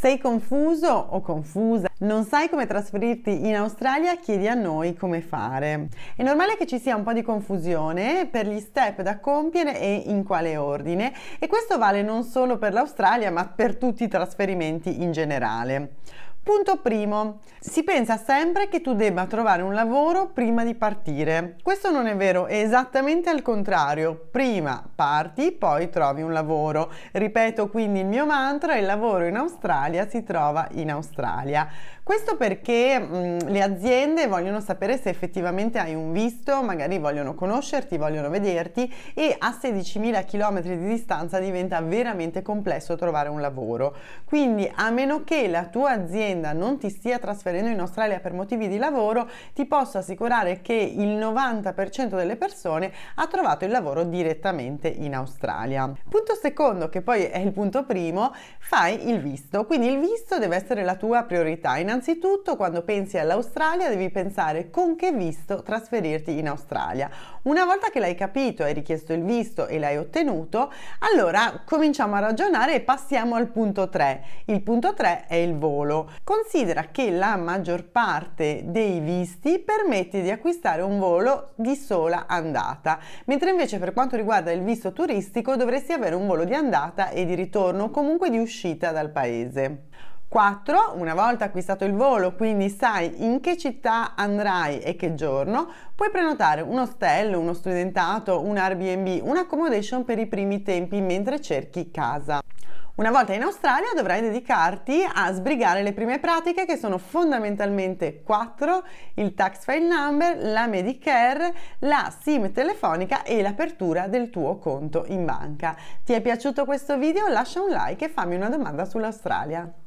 Sei confuso o confusa? Non sai come trasferirti in Australia? Chiedi a noi come fare. È normale che ci sia un po' di confusione per gli step da compiere e in quale ordine, e questo vale non solo per l'Australia ma per tutti i trasferimenti in generale. Punto primo, si pensa sempre che tu debba trovare un lavoro prima di partire. Questo non è vero, è esattamente al contrario. Prima parti, poi trovi un lavoro. Ripeto quindi il mio mantra: il lavoro in Australia si trova in Australia. Questo perché le aziende vogliono sapere se effettivamente hai un visto, magari vogliono conoscerti, vogliono vederti, e a 16.000 km di distanza diventa veramente complesso trovare un lavoro. Quindi, a meno che la tua azienda non ti stia trasferendo in Australia per motivi di lavoro, ti posso assicurare che il 90% delle persone ha trovato il lavoro direttamente in Australia. Punto secondo, che poi è il punto primo, fai il visto. Quindi il visto deve essere la tua priorità. Innanzitutto, quando pensi all'Australia devi pensare con che visto trasferirti in Australia. Una volta che l'hai capito, hai richiesto il visto e l'hai ottenuto, allora cominciamo a ragionare e passiamo al punto 3. Il punto 3 è il volo. Considera che la maggior parte dei visti permette di acquistare un volo di sola andata, mentre invece per quanto riguarda il visto turistico dovresti avere un volo di andata e di ritorno, o comunque di uscita dal paese. 4. Una volta acquistato il volo, quindi sai in che città andrai e che giorno, puoi prenotare un hostel, uno studentato, un Airbnb, un accommodation per i primi tempi mentre cerchi casa. Una volta in Australia dovrai dedicarti a sbrigare le prime pratiche, che sono fondamentalmente 4: il tax file number, la Medicare, la SIM telefonica e l'apertura del tuo conto in banca. Ti è piaciuto questo video? Lascia un like e fammi una domanda sull'Australia.